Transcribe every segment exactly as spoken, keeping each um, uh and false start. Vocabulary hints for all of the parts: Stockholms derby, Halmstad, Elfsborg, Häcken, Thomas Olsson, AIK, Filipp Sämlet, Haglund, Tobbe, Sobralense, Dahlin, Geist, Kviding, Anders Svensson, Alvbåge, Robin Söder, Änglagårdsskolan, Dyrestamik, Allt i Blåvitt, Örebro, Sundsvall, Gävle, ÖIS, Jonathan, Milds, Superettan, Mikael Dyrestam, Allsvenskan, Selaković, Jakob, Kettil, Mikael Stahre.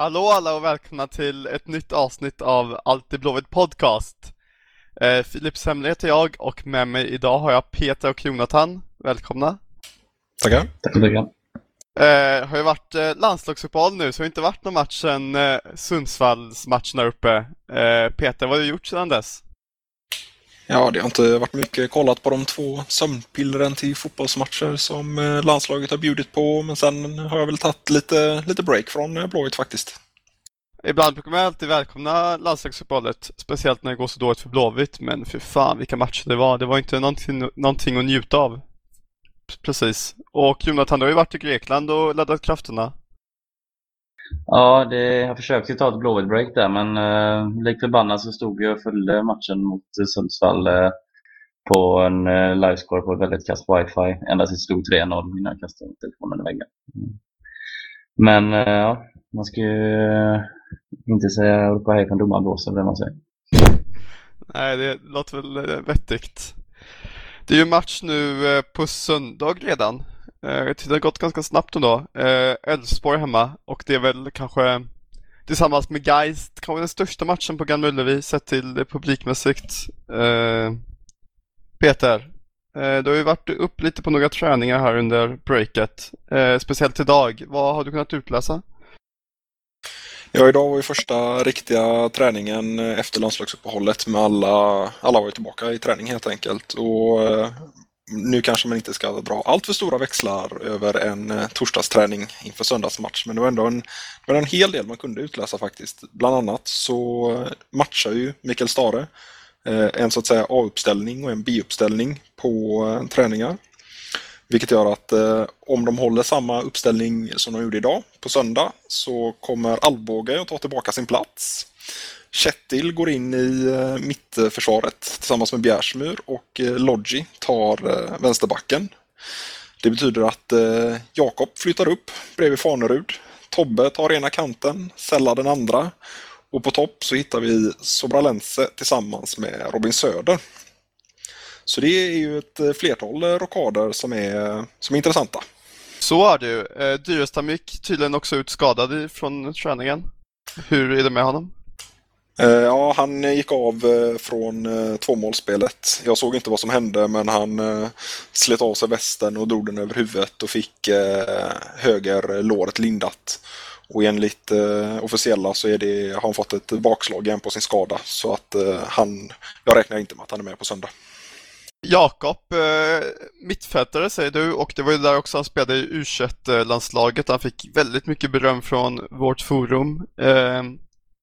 Hallå alla och välkomna till ett nytt avsnitt av Allt i Blåvitt podcast. eh, Filipp Sämlet heter jag och med mig idag har jag Peter och Jonathan. Välkomna. Tackar. Tackar. Eh, har ju varit eh, landslagsuppehåll nu, så har inte varit någon match sedan eh, Sundsvalls matchen där uppe. eh, Peter, vad har du gjort sedan dess? Ja, det har inte varit mycket. Kollat på de två sömnpillren till fotbollsmatcher som landslaget har bjudit på. Men sen har jag väl tagit lite, lite break från Blåvitt faktiskt. Ibland brukar man alltid välkomna landslagsuppehållet. Speciellt när det går så dåligt för Blåvitt. Men för fan vilka matcher det var. Det var inte någonting, någonting att njuta av. Precis. Och Jonathan, du har ju varit i Grekland och laddat krafterna. Ja, det, jag försökte ta ett blåvitt break där, men eh, likt förbannat så stod jag och följde matchen mot Sundsvall eh, på en eh, livescore på ett väldigt kast wifi. Ända tills stod tre noll innan jag kastade telefonen i väggen. Mm. Men eh, ja, man ska ju eh, inte säga upp och hej från domarblåsen, det man säger. Nej, det låter väl vettigt. Det är ju match nu eh, på söndag redan. Jag tyckte det har gått ganska snabbt ändå. Elfsborg hemma, och det är väl kanske tillsammans med Geist kanske den största matchen på Gamla Ullevi sett till publikmässigt. Peter, du har ju varit upp lite på några träningar här under breaket, speciellt idag. Vad har du kunnat utläsa? Ja, idag var ju första riktiga träningen efter landslagsuppehållet, med alla, alla var ju tillbaka i träning helt enkelt. Och nu kanske man inte ska dra allt för stora växlar över en torsdagsträning inför söndagsmatch, men det var ändå en, det var en hel del man kunde utläsa faktiskt. Bland annat så matchar ju Mikael Stahre en så att säga A-uppställning och en B-uppställning på träningar. Vilket gör att om de håller samma uppställning som de gjorde idag på söndag, så kommer Alvbåge att ta tillbaka sin plats. Kettil går in i mittförsvaret tillsammans med Bjergsmur, och Lodgi tar vänsterbacken. Det betyder att Jakob flyttar upp bredvid Farnerud. Tobbe tar ena kanten, Sällan den andra. Och på topp så hittar vi Sobralense tillsammans med Robin Söder. Så det är ju ett flertal rockader som är, som är intressanta. Så är det ju. Dyrestamik tydligen också utskadad från träningen. Hur är det med honom? Ja, han gick av från tvåmålsspelet. Jag såg inte vad som hände, men han slet av sig västen och drog den över huvudet och fick högerlåret lindat. Och enligt officiella så är det, har han fått ett bakslag igen på sin skada. Så att han, jag räknar inte med att han är med på söndag. Jakob, mittfältare säger du, och det var ju där också han spelade i U tjugoett-landslaget. Han fick väldigt mycket beröm från vårt forum.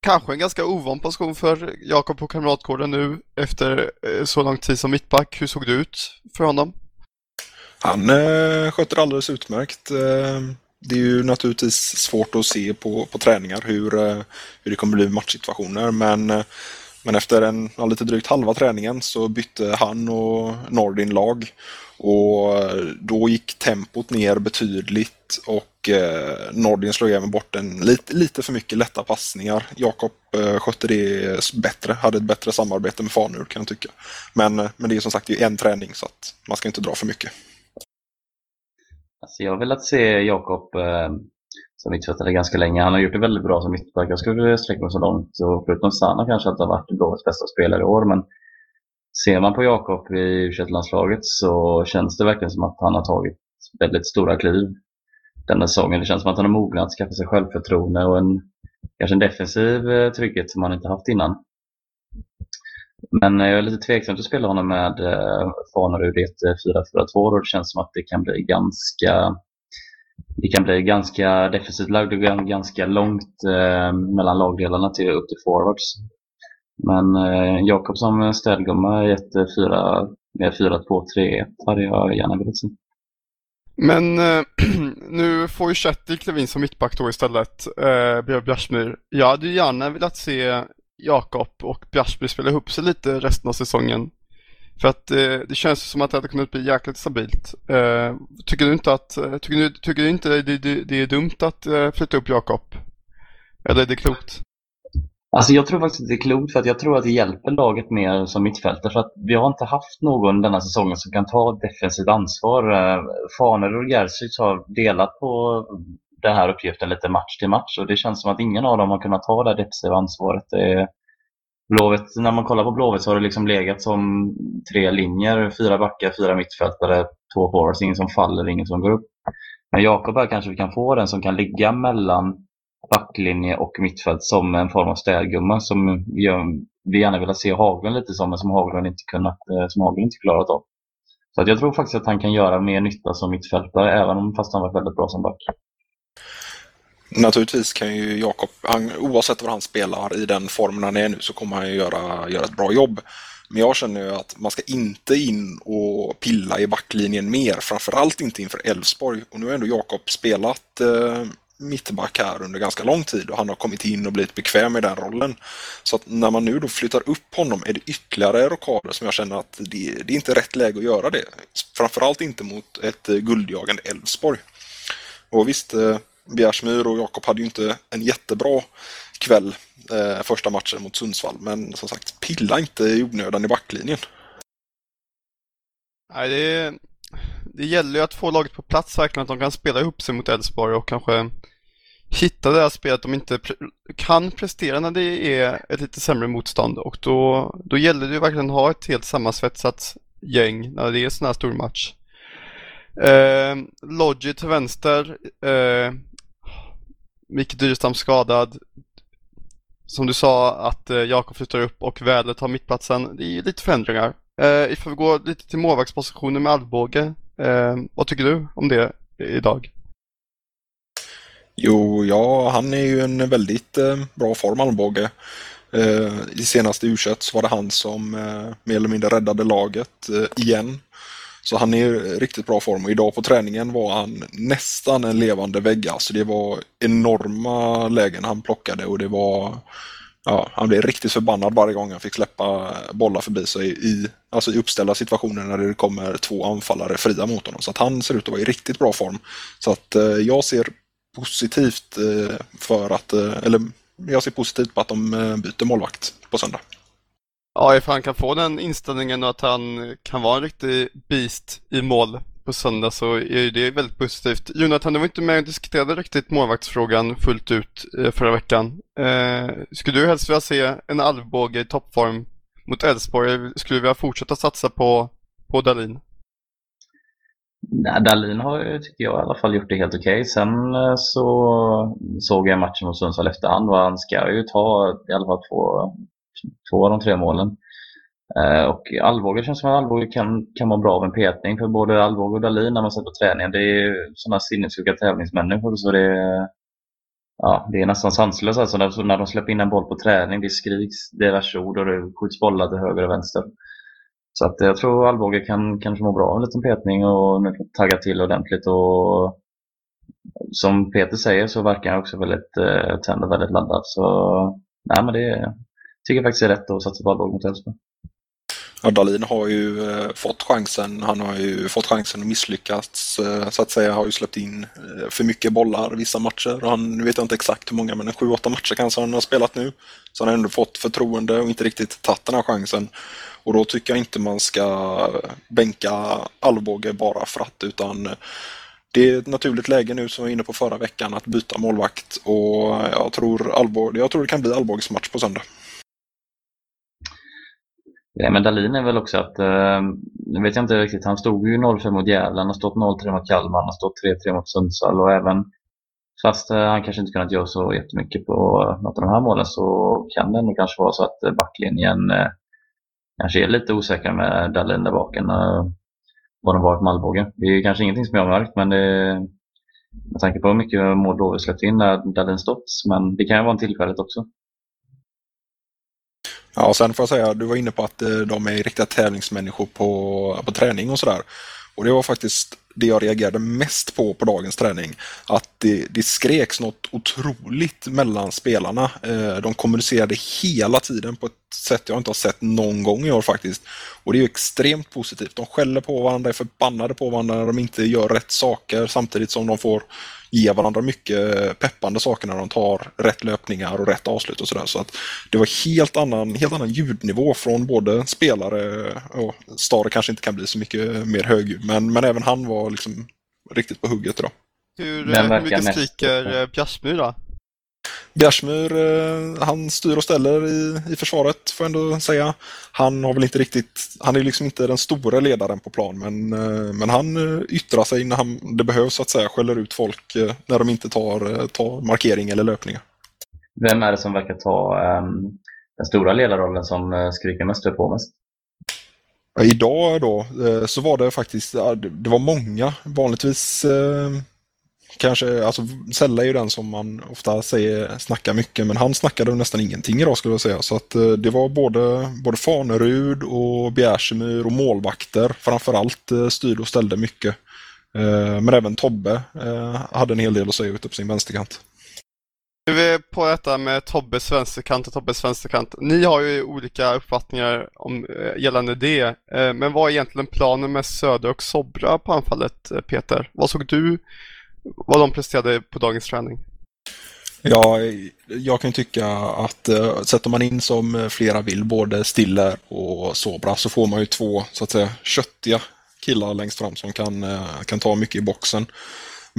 Kanske en ganska ovan position för Jakob på kamratkåren nu efter så lång tid som mittback. Hur såg det ut för honom? Han eh, sköter alldeles utmärkt. Eh, det är ju naturligtvis svårt att se på, på träningar hur, eh, hur det kommer bli matchsituationer. Men, eh, men efter en, en lite drygt halva träningen så bytte han och Nordin lag. Och då gick tempot ner betydligt, och eh, Nordin slog även bort en lite, lite för mycket lätta passningar. Jakob eh, skötte det bättre, hade ett bättre samarbete med Farnerud kan jag tycka. Men, eh, men det är som sagt ju en träning, så att man ska inte dra för mycket. Alltså jag har velat se Jakob eh, som mittfältare ganska länge. Han har gjort det väldigt bra som mittback. Jag skulle sträcka mig så långt. Så förutom Sanna kanske att det har varit Blåvitts bästa spelare i år, men ser man på Jakob i U tjugoett-landslaget så känns det verkligen som att han har tagit väldigt stora kliv denna säsongen. Det känns som att han har mognat, skaffat sig självförtroende och en, kanske en defensiv trygghet som han inte haft innan. Men jag är lite tveksam att spela honom med Farnerud i ett fyra fyra två, och det känns som att det kan bli ganska, det kan bli ganska defensivt lag. Det går ganska långt eh, mellan lagdelarna till upp till forwards. Men eh, Jakob som städgumma är fyra två tre ett, hade jag gärna velat se. Men eh, nu får ju Kettil kliva in som mittback då istället, eh, Bjärsmyr. Jag hade gärna velat se Jakob och Bjärsmyr spela ihop sig lite resten av säsongen. För att eh, det känns som att det hade kunnat bli jäkligt stabilt. Eh, tycker du inte att tycker du, tycker du inte det, det, det är dumt att eh, flytta upp Jakob? Eller är det klokt? Alltså jag tror faktiskt att det är klokt, för att jag tror att det hjälper laget mer som mittfältare, för att vi har inte haft någon denna säsongen som kan ta defensivt ansvar. Farner och Gais har delat på den här uppgiften lite match till match. Och det känns som att ingen av dem har kunnat ta det defensiva ansvaret. Blåvitt, när man kollar på Blåvitt så har det liksom legat som tre linjer. Fyra backar, fyra mittfältare, två forwards. Ingen som faller, ingen som går upp. Men Jakob här kanske vi kan få den som kan ligga mellan backlinje och mittfält som en form av städgumma. Som gör, vi gärna vill se Haglund lite som, men som Haglund inte kunnat, som Haglund inte klarat av. Så att jag tror faktiskt att han kan göra mer nytta som mittfältare, även om fast han var väldigt bra som back. Naturligtvis kan ju Jakob, han, oavsett vad han spelar i den formen han är nu, så kommer han ju göra, göra ett bra jobb. Men jag känner ju att man ska inte in och pilla i backlinjen mer, framförallt inte inför Elfsborg. Och nu har ändå Jakob spelat eh, mittback här under ganska lång tid och han har kommit in och blivit bekväm i den rollen. Så att när man nu då flyttar upp honom är det ytterligare rockader som jag känner att det, det är inte rätt läge att göra det. Framförallt inte mot ett guldjagande Elfsborg. Och visst, eh, Bjergsmur och Jakob hade ju inte en jättebra kväll eh, första matchen mot Sundsvall, men som sagt, pilla inte i onödan i backlinjen. Nej, det, det gäller ju att få laget på plats verkligen, att de kan spela ihop sig mot Elfsborg och kanske hitta det här spelet de inte pre- kan prestera när det är ett lite sämre motstånd. Och då, då gäller det ju verkligen att ha ett helt sammansvetsat gäng när det är sån här stor match. Eh, Lodgy till vänster, eh, Mikael Dyrestam skadad. Som du sa att eh, Jakob flyttar upp och Väder tar mittplatsen. Det är ju lite förändringar. eh, Ifall vi går lite till målvaktspositionen med Alvbåge, eh, vad tycker du om det idag? Jo, ja, han är ju en väldigt eh, bra form, Alvbåge. eh, I senaste U tjugoett var det han som eh, mer eller mindre räddade laget eh, igen. Så han är i riktigt bra form och idag på träningen var han nästan en levande vägg. Alltså det var enorma lägen han plockade och det var, ja, han blev riktigt förbannad varje gång han fick släppa bollar förbi sig i, alltså i uppställda situationer när det kommer två anfallare fria mot honom. Så att han ser ut att vara i riktigt bra form. Så att eh, jag ser positivt eh, för att, eh, eller jag ser positivt på att de eh, byter målvakt på söndag. Ja, ifall han kan få den inställningen och att han kan vara en riktig beast i mål på söndag så är det väldigt positivt. Jonathan, du var inte med och diskuterade riktigt målvaktsfrågan fullt ut förra veckan. Eh, skulle du helst vilja se en Alvbåge i toppform mot Elfsborg? Skulle du vilja fortsätta satsa på, på Dahlin? Nej, Dahlin har, tycker jag, i alla fall gjort det helt okej. Sen så såg jag matchen mot Sundsvall efterhand och han ska ju ta i alla fall två... två av de tre målen. Eh, och Alvbåge känns som att Alvbåge kan, kan vara bra av en petning för både Alvbåge och Dahlin när man sätter på träningen. Det är ju sådana sinnessjuka tävlingsmänniskor så det är, ja, det är nästan sanslöst. Alltså när, när de släpper in en boll på träning, det skriks deras ord och det skjuts bollar till höger och vänster. Så att jag tror Alvbåge kan kanske må bra av en liten petning och nu tagga till ordentligt. Och som Peter säger så verkar han också väldigt eh, tänd och väldigt laddad. Så nej, men det är, tycker faktiskt är rätt att satsa på Alvbåge mot Elfsborg. Ja, Dahlin har ju eh, fått chansen. Han har ju fått chansen och misslyckats. Eh, så att säga, har ju släppt in eh, för mycket bollar vissa matcher. Han, nu vet jag inte exakt hur många, men en sju åtta matcher kanske han har spelat nu. Så han har ändå fått förtroende och inte riktigt tagit den här chansen. Och då tycker jag inte man ska bänka Alvbåge bara för att, utan det är ett naturligt läge nu som vi var inne på förra veckan att byta målvakt. Och jag tror, Alvbåge, jag tror det kan bli Alvbåges match på söndag. Ja, men Dahlin är väl också att, eh, nu vet jag inte riktigt, han stod ju noll fem mot Gävle, han har stått noll tre mot Kalmar, han har stått tre tre mot Sundsvall och även fast eh, han kanske inte kunnat göra så jättemycket på något av de här målen så kan det nog kanske vara så att backlinjen eh, kanske är lite osäker med Dahlin där baken eh, vad de varit med Alvbåge. Det är kanske ingenting som jag har märkt, men det, med tanke på hur mycket mål då vi släppt in när Dahlin ståtts, men det kan ju vara en tillfället också. Ja, sen får jag säga, du var inne på att de är riktiga tävlingsmänniskor på, på träning och sådär. Och det var faktiskt det jag reagerade mest på på dagens träning. Att det, det skreks något otroligt mellan spelarna. De kommunicerade hela tiden på ett sätt jag inte har sett någon gång i år faktiskt. Och det är ju extremt positivt. De skäller på varandra, är förbannade på varandra när de inte gör rätt saker. Samtidigt som de får ge varandra mycket peppande saker när de tar rätt löpningar och rätt avslut och sådär. Så att det var helt annan, helt annan ljudnivå från både spelare och Stahre kanske inte kan bli så mycket mer högljudd. Men, men även han var liksom riktigt på hugget idag. Hur, hur mycket skriker Bjergsmur då? Bjergsmur, han styr och ställer i, i försvaret, får jag ändå säga. Han har väl inte riktigt, han är liksom inte den stora ledaren på plan, men, men han yttrar sig när han, det behövs så att säga, skäller ut folk när de inte tar, tar markering eller löpningar. Vem är det som verkar ta um, den stora ledarrollen som skriker mest och på mest? Idag då så var det faktiskt, det var många, vanligtvis kanske, alltså Sällan är ju den som man ofta säger snackar mycket, men han snackade nästan ingenting idag skulle jag säga, så att det var både, både Farnerud och Bjergsmur och målvakter framförallt styrde och ställde mycket, men även Tobbe hade en hel del att säga ute på sin vänsterkant. Vi är på detta med Tobbes vänsterkant och Tobbes vänsterkant. Ni har ju olika uppfattningar om, gällande det. Men vad är egentligen planen med Söder och Sobra på anfallet, Peter? Vad såg du, vad de presterade på dagens träning? Ja, jag kan tycka att sätter man in som flera vill, både Stiller och Sobra, så får man ju två så att säga köttiga killar längst fram som kan, kan ta mycket i boxen.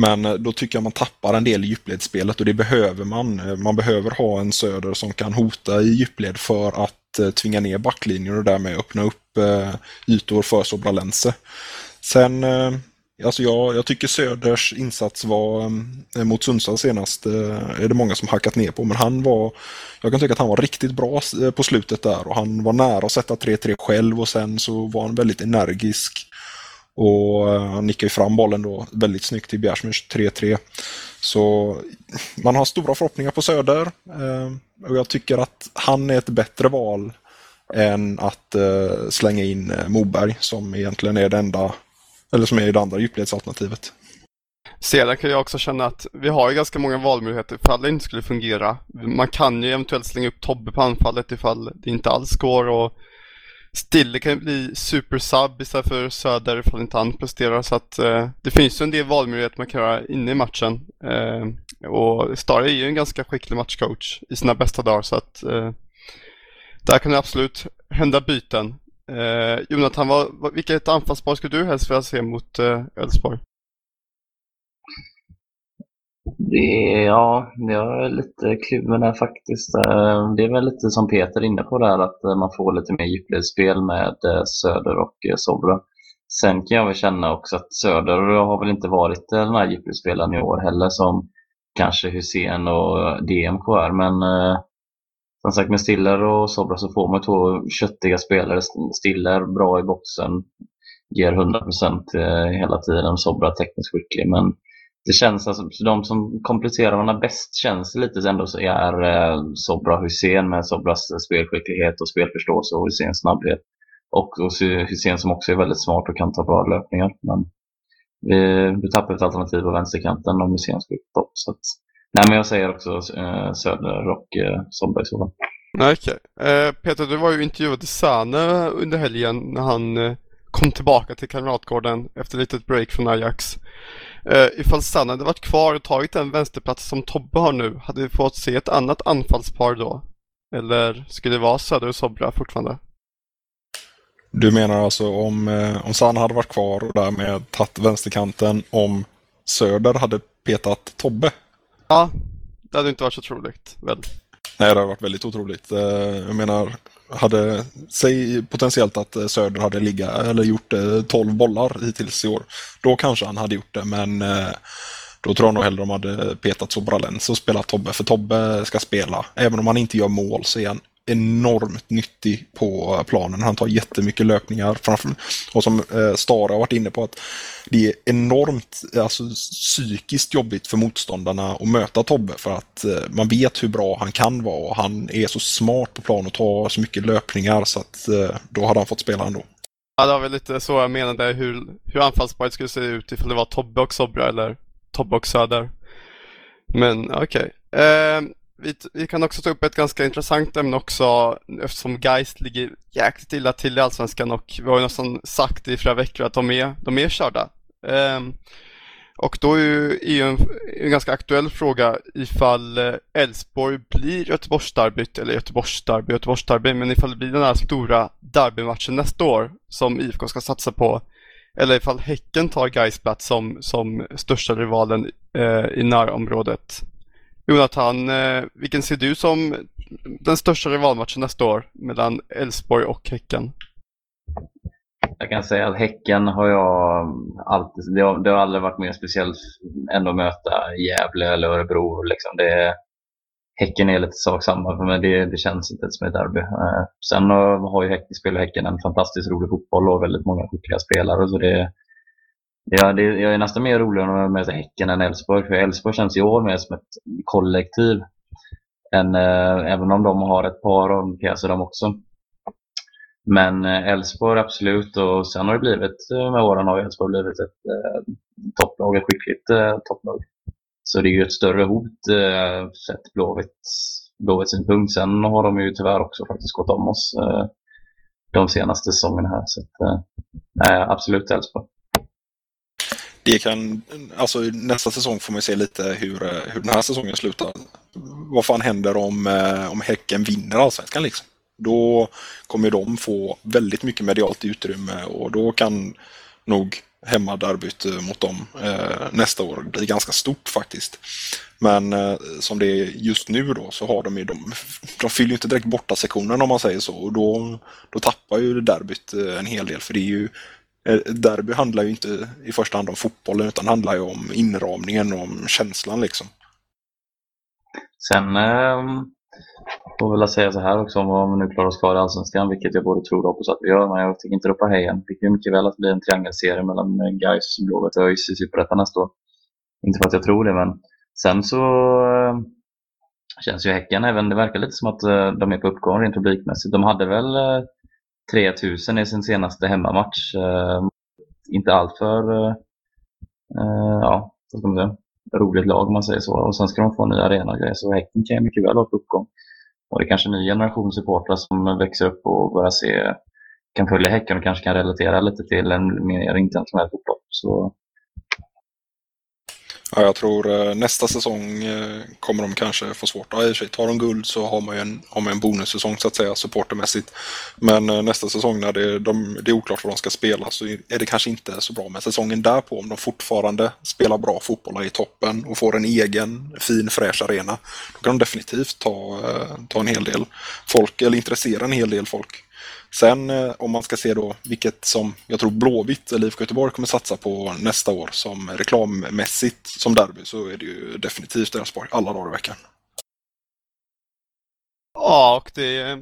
Men då tycker jag man tappar en del i djupledsspelet, och det behöver man. Man behöver ha en Söder som kan hota i djupled för att tvinga ner backlinjer och därmed öppna upp ytor för Sobralense. Sen, alltså jag, jag tycker Söders insats var mot Sundsvall senast, är det många som hackat ner på, men han var, jag kan tycka att han var riktigt bra på slutet där, och han var nära att sätta tre tre själv, och sen så var han väldigt energisk. Och han nickar ju fram bollen då väldigt snyggt till Bjergsmurs tre tre. Så man har stora förhoppningar på Söder. Och jag tycker att han är ett bättre val än att slänga in Moberg, som egentligen är det enda, eller som är det andra djupledsalternativet. Sedan kan jag också känna att vi har ju ganska många valmöjligheter ifall det inte skulle fungera. Man kan ju eventuellt slänga upp Tobbe på anfallet ifall det inte alls går, och Stille kan bli supersub istället för Söder ifall inte han presterar, så att eh, det finns ju en del valmöjligheter man kan göra inne i matchen, eh, och Stahre är ju en ganska skicklig matchcoach i sina bästa dagar, så att eh, där kan det absolut hända byten. eh, Jonathan, vad, vilket anfallspar skulle du helst vilja se mot eh, Elfsborg? Det, ja, jag är lite kluven här faktiskt. Det är väl lite som Peter inne på där, att man får lite mer djupledsspel med Söder och Sobra. Sen kan jag väl känna också att Söder har väl inte varit den här djupledsspelaren i år heller, som kanske Hussein och D M K är. Men som sagt, med Stiller och Sobra så får man två köttiga spelare. Stiller bra i boxen, ger hundra procent hela tiden. Sobra tekniskt skicklig, men det känns alltså, de som kompletterar varandra bäst känns lite ändå så är eh, Sobra Hussein med Sobras spelskicklighet och spelförståelse och Husseins snabbhet. Och, och Hussein som också är väldigt smart och kan ta bra löpningar. Men eh, du tappar ett alternativ på vänsterkanten om Hussein skulle topp. Så att, nej, men jag säger också eh, Söder och eh, Sobra i sådant. Nej, okej. Eh, Peter, du var ju intervjuad i Sane under helgen när han eh, kom tillbaka till Kamratgården efter ett litet break från Ajax. Uh, ifall Sanna hade varit kvar och tagit den vänsterplats som Tobbe har nu, hade vi fått se ett annat anfallspar då? Eller skulle det vara Söder och Sobra fortfarande? Du menar alltså om, om Sanna hade varit kvar och därmed tagit vänsterkanten, om Söder hade petat Tobbe? Ja, det hade inte varit så troligt, väl? Nej, det har varit väldigt otroligt. Jag menar, hade säg potentiellt att Söder hade ligga eller gjort tolv bollar hittills i år, då kanske han hade gjort det, men då tror jag nog hellre de hade petat Sobralense och spelat Tobbe, för Tobbe ska spela. Även om han inte gör mål så är han enormt nyttig på planen. Han tar jättemycket löpningar framför, och som Stahre har varit inne på, att det är enormt alltså, psykiskt jobbigt för motståndarna att möta Tobbe, för att man vet hur bra han kan vara och han är så smart på plan och tar så mycket löpningar, så att då hade han fått spela ändå. Ja, det var väl lite så jag menade, hur, hur anfallsparet skulle se ut ifall det var Tobbe och Sobra eller Tobbe och Söder. Men okej. Okay. Eh... Vi, vi kan också ta upp ett ganska intressant ämne också, eftersom Geist ligger jäkligt illa till i Allsvenskan, och vi har ju nästan sagt i flera veckor att de är, de är körda. Um, och då är ju, är ju en, en ganska aktuell fråga ifall Elfsborg blir Göteborgsderbyt, eller Göteborgsderby, Göteborgsderby, men ifall det blir den här stora derbymatchen nästa år som I F K ska satsa på, eller ifall Häcken tar Gais plats som, som största rivalen eh, i närområdet. Jonathan, eh, vilken ser du som den största rivalmatchen nästa år mellan Elfsborg och Häcken? Jag kan säga att Häcken har jag alltid, det har, det har aldrig varit mer speciellt än att möta Gävle eller Örebro. Liksom det, Häcken är lite saksamma för mig, det, det känns inte som ett derby. Eh, sen har ju Häcken, spelar Häcken en fantastiskt rolig fotboll och väldigt många skickliga spelare. Så det, ja, det, jag är nästan mer rolig att möta Häcken än Elfsborg, för Elfsborg känns i år mer som ett kollektiv. Än, eh, även om de har ett par av pjäser de också. Men Elfsborg absolut, och sen har det blivit, med åren har Elfsborg blivit ett eh, topplag, ett skickligt eh, topplag. Så det är ju ett större hot eh, sett Blåvitts, Blåvitts synpunkt. Sen har de ju tyvärr också faktiskt gått om oss eh, de senaste säsongerna här. Så att, eh, absolut Elfsborg. Det kan, alltså nästa säsong får man se lite hur, hur den här säsongen slutar. Vad fan händer om, om Häcken vinner allsvenskan liksom? Då kommer de få väldigt mycket medialt utrymme, och då kan nog hemmaderbyt mot dem eh, nästa år bli ganska stort faktiskt. Men eh, som det är just nu då, så har de ju, de, de fyller ju inte direkt borta sektionen om man säger så, och då, då tappar ju derbyt en hel del, för det är ju derby handlar ju inte i första hand om fotbollen, utan handlar ju om inramningen och om känslan liksom. Sen eh, får väl säga så här också, om nu klarar oss kvar i allsvenskan, vilket jag både tror och hoppas att vi gör, men jag tycker inte ropa hej än. Det är mycket väl att bli en triangelserie mellan Gais, Blåvitt och ÖIS i Superettan nästa år. Inte för att jag tror det, men sen så eh, känns ju Häcken även, det verkar lite som att eh, de är på uppgång rent publikmässigt. De hade väl eh, tre tusen i sin senaste hemmamatch. Uh, inte allt för uh, uh, ja, så ska man säga, roligt lag om man säger så. Och sen ska de få en ny arena, så Häcken kan mycket väl ha på uppgång. Och det är kanske en ny generation supportrar som växer upp och börjar se, kan följa Häcken och kanske kan relatera lite till en mer internationell fotboll. Så ja, jag tror nästa säsong kommer de kanske få svårt. Ja, i och för sig, tar de guld så har man ju en, har man en bonussäsong så att säga, supportermässigt. Men nästa säsong när det, de, det är oklart vad de ska spela, så är det kanske inte så bra. Men säsongen därpå, om de fortfarande spelar bra fotboll i toppen och får en egen fin fräsch arena, då kan de definitivt ta, ta en hel del folk, eller intressera en hel del folk. Sen om man ska se då vilket som jag tror Blåvitt eller I F K Göteborg kommer satsa på nästa år som reklammässigt som derby, så är det ju definitivt Elfsborg alla dagar i veckan. Ja, och det,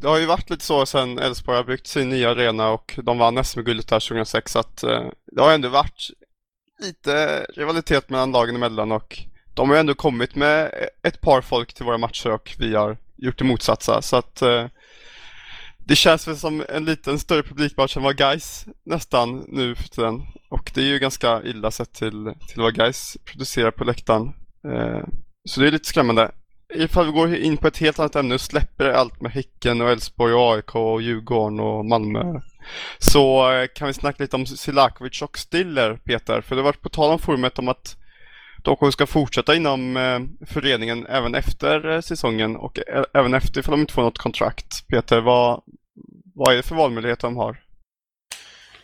det har ju varit lite så sen Elfsborg har byggt sin nya arena och de vann S M-guldet där tjugohundrasex, så att det har ändå varit lite rivalitet mellan lagen emellan, och de har ju ändå kommit med ett par folk till våra matcher och vi har gjort det motsatsa, så att det känns väl som en liten större publikmatch än vad Gais nästan nu för tiden. Och det är ju ganska illa sett till, till vad Gais producerar på läktaren. Eh, så det är lite skrämmande. Ifall vi går in på ett helt annat ämne och släpper allt med Häcken och Elfsborg och A I K och Djurgården och Malmö, så kan vi snacka lite om Selaković och Stiller, Peter. För det har varit på tal om forumet om att de ska fortsätta inom eh, föreningen även efter eh, säsongen och ä- även efter ifall de inte får något kontrakt. Peter, vad, vad är det för valmöjligheter de har?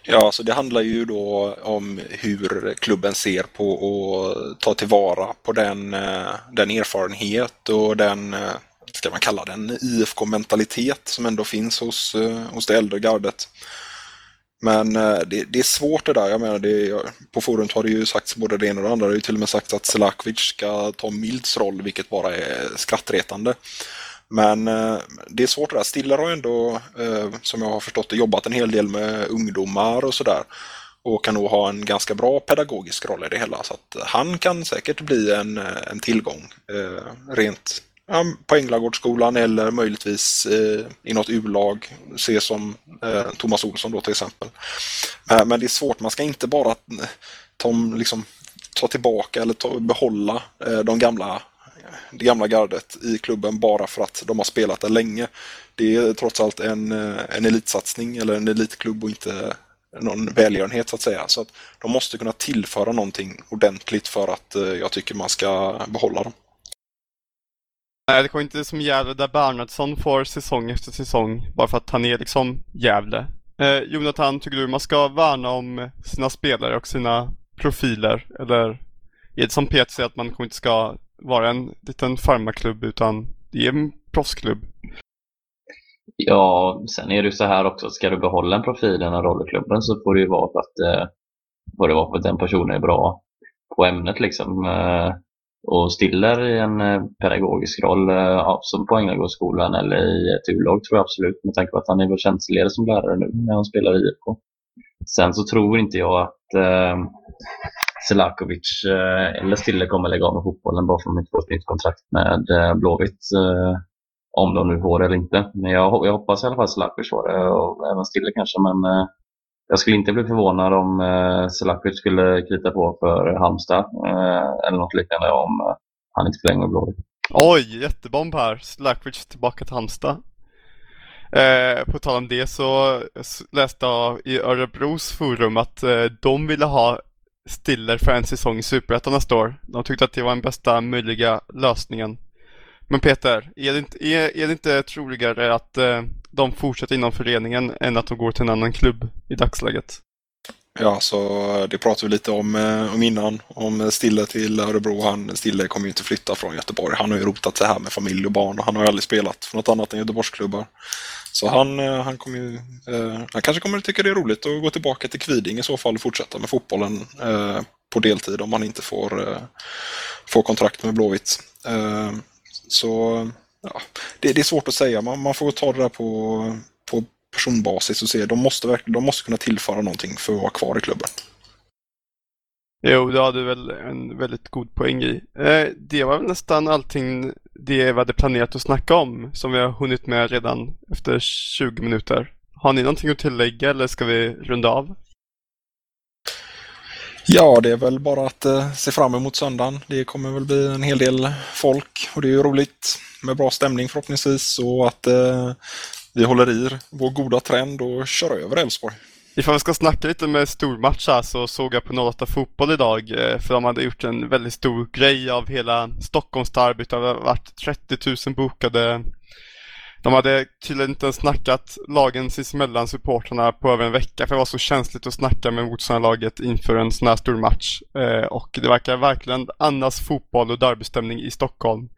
Ja, så det handlar ju då om hur klubben ser på och tar tillvara på den, eh, den erfarenhet och den, eh, ska man kalla den, I F K-mentalitet som ändå finns hos, eh, hos det äldre gardet. Men det, det är svårt det där, jag menar det, på forumet har det ju sagts både det ena och det andra, det har ju till och med sagt att Selaković ska ta Milds roll, vilket bara är skrattretande. Men det är svårt det där, Stiller har ändå, som jag har förstått det, jobbat en hel del med ungdomar och sådär. Och kan nog ha en ganska bra pedagogisk roll i det hela, så att han kan säkert bli en, en tillgång rent ja, på Änglagårdsskolan eller möjligtvis eh, i något U-lag, se som eh, Thomas Olsson då till exempel. Eh, men det är svårt, man ska inte bara ta, liksom, ta tillbaka eller ta, behålla eh, de gamla, det gamla gardet i klubben bara för att de har spelat där länge. Det är trots allt en, en elitsatsning eller en elitklubb och inte någon välgörenhet så att säga. Så att de måste kunna tillföra någonting ordentligt för att eh, jag tycker man ska behålla dem. Nej, det kommer inte som Gävle där Bernhardsson får säsong efter säsong bara för att han är liksom Gävle. Eh, Jonathan, tycker du man ska värna om sina spelare och sina profiler? Eller är det som Peter säger att man inte ska vara en liten farmaklubb utan det är en proffsklubb? Ja, sen är det ju så här också. Ska du behålla en profil i den här rollklubben så får det ju vara för att, eh, får det vara för att den personen är bra på ämnet liksom. Eh, och Stiller i en pedagogisk roll eh, som på Änglagårdsskolan eller i ett U-lag tror jag absolut. Med tanke på att han är vår tjänstledare som lärare nu när han spelar i I F K. Sen så tror inte jag att eh, Selaković eh, eller Stiller kommer lägga av med fotbollen bara för att de inte får ett nytt kontrakt med eh, Blåvitt. Eh, Om de nu får eller inte. Men jag, jag hoppas i alla fall Selaković får det. Och även Stiller kanske. Men eh, jag skulle inte bli förvånad om eh, Selaković skulle krita på för Halmstad. Eh, eller något liknande om eh, han inte förlänger Blåvitt. Oj, jättebomb här. Selaković tillbaka till Halmstad. Eh, på tal om det så läste jag i Örebros forum att eh, de ville ha Stiller för en säsong i Superettan nästa år. De tyckte att det var den bästa möjliga lösningen. Men Peter, är det inte, är, är det inte troligare att eh, de fortsätter inom föreningen än att de går till en annan klubb i dagsläget? Ja, så det pratade vi lite om, om innan. Om Stille till Örebro. Han, Stille kommer ju inte flytta från Göteborg. Han har ju rotat sig här med familj och barn. Och han har ju aldrig spelat för något annat än Göteborgsklubbar. Så han, han kommer ju... Eh, han kanske kommer att tycka det är roligt att gå tillbaka till Kviding i så fall och fortsätta med fotbollen eh, på deltid om han inte får, eh, får kontrakt med Blåvitt. Eh, Så ja, det, det är svårt att säga. Man, man får ta det där på, på personbasis och se. De måste, de måste kunna tillföra någonting för att vara kvar i klubben. Jo, det hade väl en väldigt god poäng i. Eh, det var väl nästan allting det vi hade planerat att snacka om som vi har hunnit med redan efter tjugo minuter. Har ni någonting att tillägga eller ska vi runda av? Ja, det är väl bara att eh, se fram emot söndagen. Det kommer väl bli en hel del folk och det är ju roligt med bra stämning förhoppningsvis. Och att eh, vi håller i vår goda trend och kör över Elfsborg. Ifall vi ska snacka lite med stormatch här så såg jag på noll åtta fotboll idag. För de hade gjort en väldigt stor grej av hela Stockholms derby. Det har varit trettio tusen bokade. De hade tydligen inte snackat lagen sinsemellan supporterna på över en vecka. För det var så känsligt att snacka med motståndarlaget inför en sån här stor match. Eh, och det verkar verkligen annars fotboll och derbystämning i Stockholm.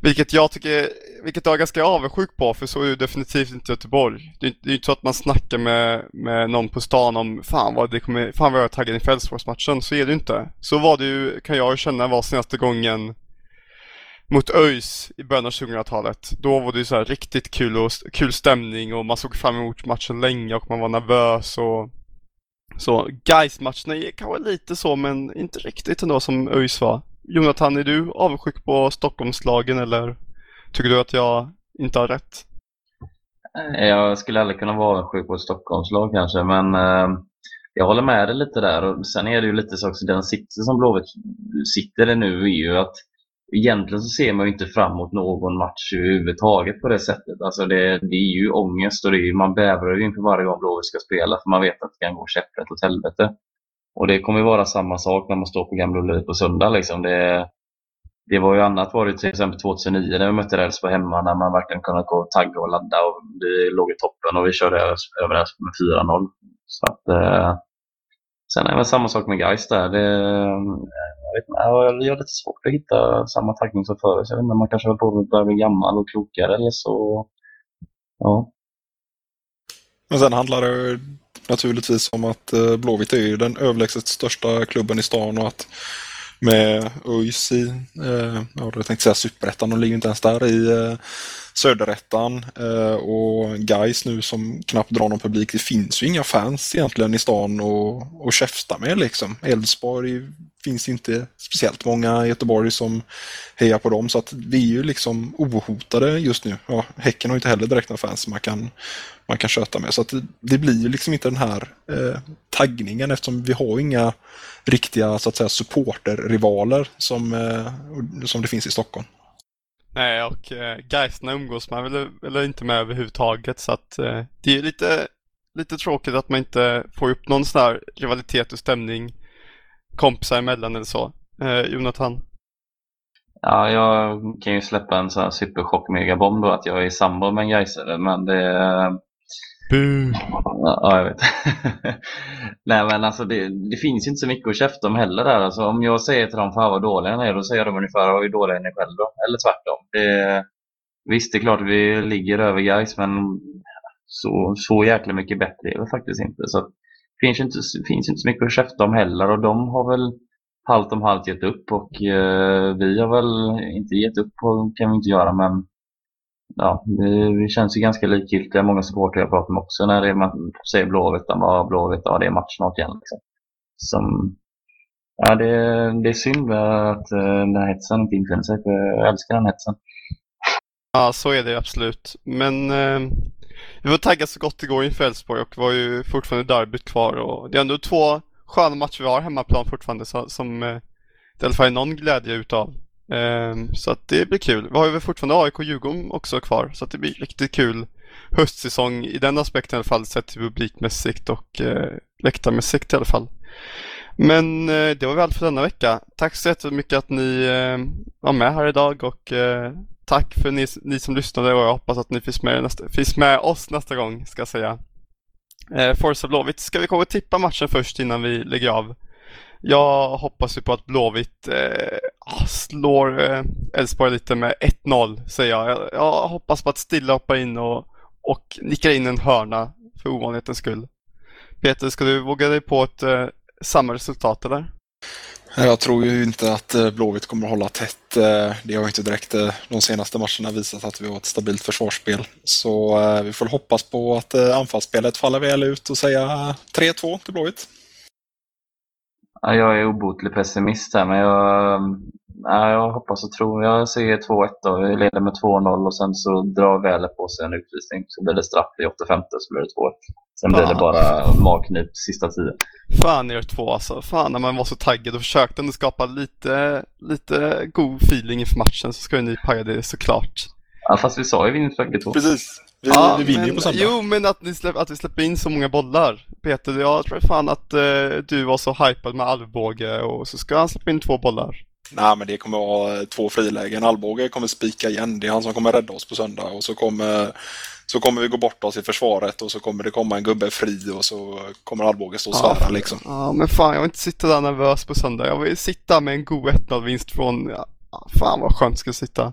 Vilket jag tycker, vilket jag är ganska avundsjuk på. För så är det definitivt inte Göteborg. Det är, det är inte så att man snackar med, med någon på stan om fan vad, det kommer, fan vad jag är taggad inför Elfsborgsmatchen. Så är det inte. Så var det ju, kan jag känna var senaste gången. Mot ÖIS i början av tjugohundratalet. Då var det ju så här riktigt kul, och, kul stämning och man såg fram emot matchen länge och man var nervös. Och, så Gais-matcherna är kanske lite så men inte riktigt ändå som ÖIS var. Jonathan, är du avundsjuk på Stockholmslagen eller tycker du att jag inte har rätt? Jag skulle aldrig kunna vara avundsjuk på Stockholmslag kanske men... Eh... Jag håller med dig lite där och sen är det ju lite så också den sitter som Blåvitt sitter i nu är ju att egentligen så ser man ju inte framåt någon match överhuvudtaget på det sättet. Alltså det, det är ju ångest och det är ju, man bävrar ju inför varje gång Blåvitt ska spela för man vet att det kan gå käpprätt åt helvete. Och det kommer ju vara samma sak när man står på Gamla Ullevi på söndag liksom. Det, det var ju annat var det till exempel två tusen nio när vi mötte Elfsborg hemma när man verkligen kunde gå och tagga och ladda och vi låg i toppen och vi körde över Elfsborg med fyra noll. Så att... Eh, Sen är det samma sak med Geist där. Det, jag vet inte, jag har lite svårt att hitta samma taggning som förut. Jag vet inte, man kanske börjar bli gammal och klokare eller så. Ja. Men sen handlar det naturligtvis om att Blåvitt är den överlägset största klubben i stan och att med ÖIS i, eh, jag tänkte säga Superettan, de ligger inte ens där i eh, Söderettan eh, och Gais nu som knappt drar någon publik, det finns ju inga fans egentligen i stan och, och käfta med liksom. Elfsborg finns inte speciellt många i Göteborg som hejar på dem så att vi är ju liksom ohotade just nu. Ja, Häcken har ju inte heller direkt några fans som man kan, man kan köta med så att det, det blir ju liksom inte den här eh, taggningen eftersom vi har inga riktiga så att säga supporterrivaler som, eh, som det finns i Stockholm. Nej, och eh, Geisna umgås man väl, eller inte med överhuvudtaget så att eh, det är ju lite, lite tråkigt att man inte får upp någon sån här rivalitet och stämning kompisar emellan eller så. Eh, Jonathan? Ja, jag kan ju släppa en sån här superchock-megabomb då att jag är i samband med en Geisare men det, Bu. Ja, jag vet. Nej, men alltså det, det finns ju inte så mycket att käfta om heller där. Alltså, om jag säger till dem fan vad dåliga ni är, då säger de ungefär vad dåliga är ni själv då. Eller tvärtom. Det, visst, det är klart vi ligger över Gais, men så, så jäkla mycket bättre är det faktiskt inte. Så det finns ju inte, finns inte så mycket att käfta om heller. Och de har väl halvt om halvt gett upp. Och eh, vi har väl inte gett upp, och kan vi inte göra, men ja, det, det känns ju ganska likgiltiga. Många supporter jag pratar med också, när det är, man säger Blåvitt, ja, Blåvitt, ja, det är match snart igen liksom. Som, ja, det, det är synd att den här hetsen inte infinner sig. Jag älskar den hetsen. Ja, så är det absolut. Men eh, vi var taggade så gott igår i Elfsborg, och var ju fortfarande derbyt kvar, och det är ändå två sköna matcher vi har hemmaplan fortfarande, så, som eh, det i alla fall är någon glädje utav. Um, så att det blir kul. Vi har ju fortfarande A I K och Djurgården också kvar, så att det blir riktigt kul höstsäsong i den aspekten i alla fall, sett publikmässigt och uh, läktarmässigt i alla fall. Men uh, det var väl allt för denna vecka. Tack så jättemycket att ni uh, var med här idag, och uh, tack för ni, ni som lyssnade, och jag hoppas att ni finns med, nästa, finns med oss nästa gång, ska jag säga. uh, Forza Blåvitt, ska vi komma och tippa matchen först innan vi lägger av? Jag hoppas ju på att Blåvitt eh, slår Elfsborg eh, lite med ett noll, säger jag. jag. Jag hoppas på att Stilla hoppar in och, och nickar in en hörna för ovanlighetens skull. Peter, ska du våga dig på ett eh, samma resultat eller? Jag tror ju inte att Blåvitt kommer att hålla tätt. Det har ju inte direkt de senaste matcherna visat att vi har ett stabilt försvarsspel. Så eh, vi får hoppas på att eh, anfallsspelet faller väl ut och säga tre två till Blåvitt. Jag är obotlig pessimist här, men jag, jag hoppas och tror. Jag säger två ett då. Vi leder med två noll, och sen så drar Väder på sig en utvisning. Så blir det straff i åttiofemte, så blir det två ett. Sen Fan. blir det bara magknip sista tiden. Fan er två alltså. Fan, när man var så taggad och försökte ändå skapa lite, lite god feeling inför matchen, så ska ju ni paja det såklart. Ja, fast vi sa ju vinner två. Precis. Vi, ja, vi vinner men, ju på samma. Jo, men att, ni släpp, att vi släpper in så många bollar. Peter, jag tror fan att eh, du var så hypad med Alvbåge, och så ska han släppa in två bollar. Nej, men det kommer vara två frilägen. Alvbåge kommer spika igen. Det är han som kommer rädda oss på söndag. Och så kommer, så kommer vi gå bort oss i försvaret, och så kommer det komma en gubbe fri, och så kommer Alvbåge stå och svära, ja, liksom. Ja, men fan, jag vill inte sitta där nervös på söndag. Jag vill sitta med en god ett noll-vinst från... Ja, fan vad skönt ska sitta.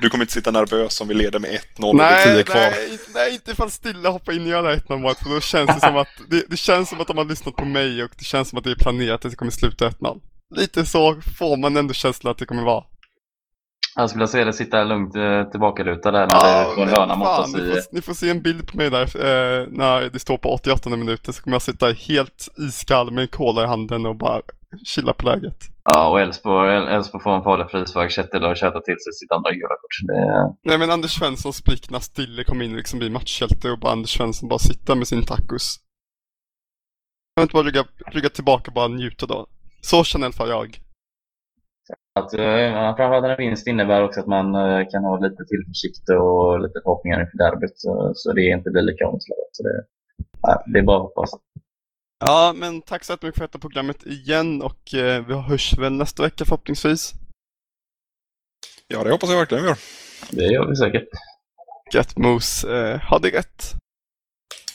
Du kommer inte sitta nervös om vi leder med ett noll nej, och tio kvar. Nej, nej, inte ifall Stilla hoppar in och gör det ett noll. För då känns det som att det, det känns som att de har lyssnat på mig, och det känns som att det är planerat att det kommer sluta ett noll. Lite så får man ändå känslan att det kommer vara. Jag skulle se det sitta lugnt tillbaka ruta där när ah, det går hörna mot oss. Ni får, ni får se en bild på mig där eh, när det står på åttioåttonde minuten, så kommer jag sitta helt iskall med en kola i handen och bara chilla på läget. Ja, och Elfsborg får en farlig frispark. Kettil har tjatat till sig sitt andra gula kort. Det... Nej, men Anders Svensson spikna Stille kom in och liksom blir matchhjälte, och bara Anders Svensson bara sitta med sin tacos. Jag vill inte bara rygga, rygga tillbaka och bara njuta då. Så känner i alla fall jag. Att, ja, framförallt en vinst innebär också att man kan ha lite tillförsikt och lite förhoppningar inför derbyt, så, så det är inte blir lika omslaget. Så det, ja, det är bara att hoppas. Ja, men tack så jättemycket för detta programmet igen, och eh, vi hörs väl nästa vecka förhoppningsvis. Ja, det hoppas jag verkligen vi gör. Det gör vi säkert. Gött mos, eh, ha det gött.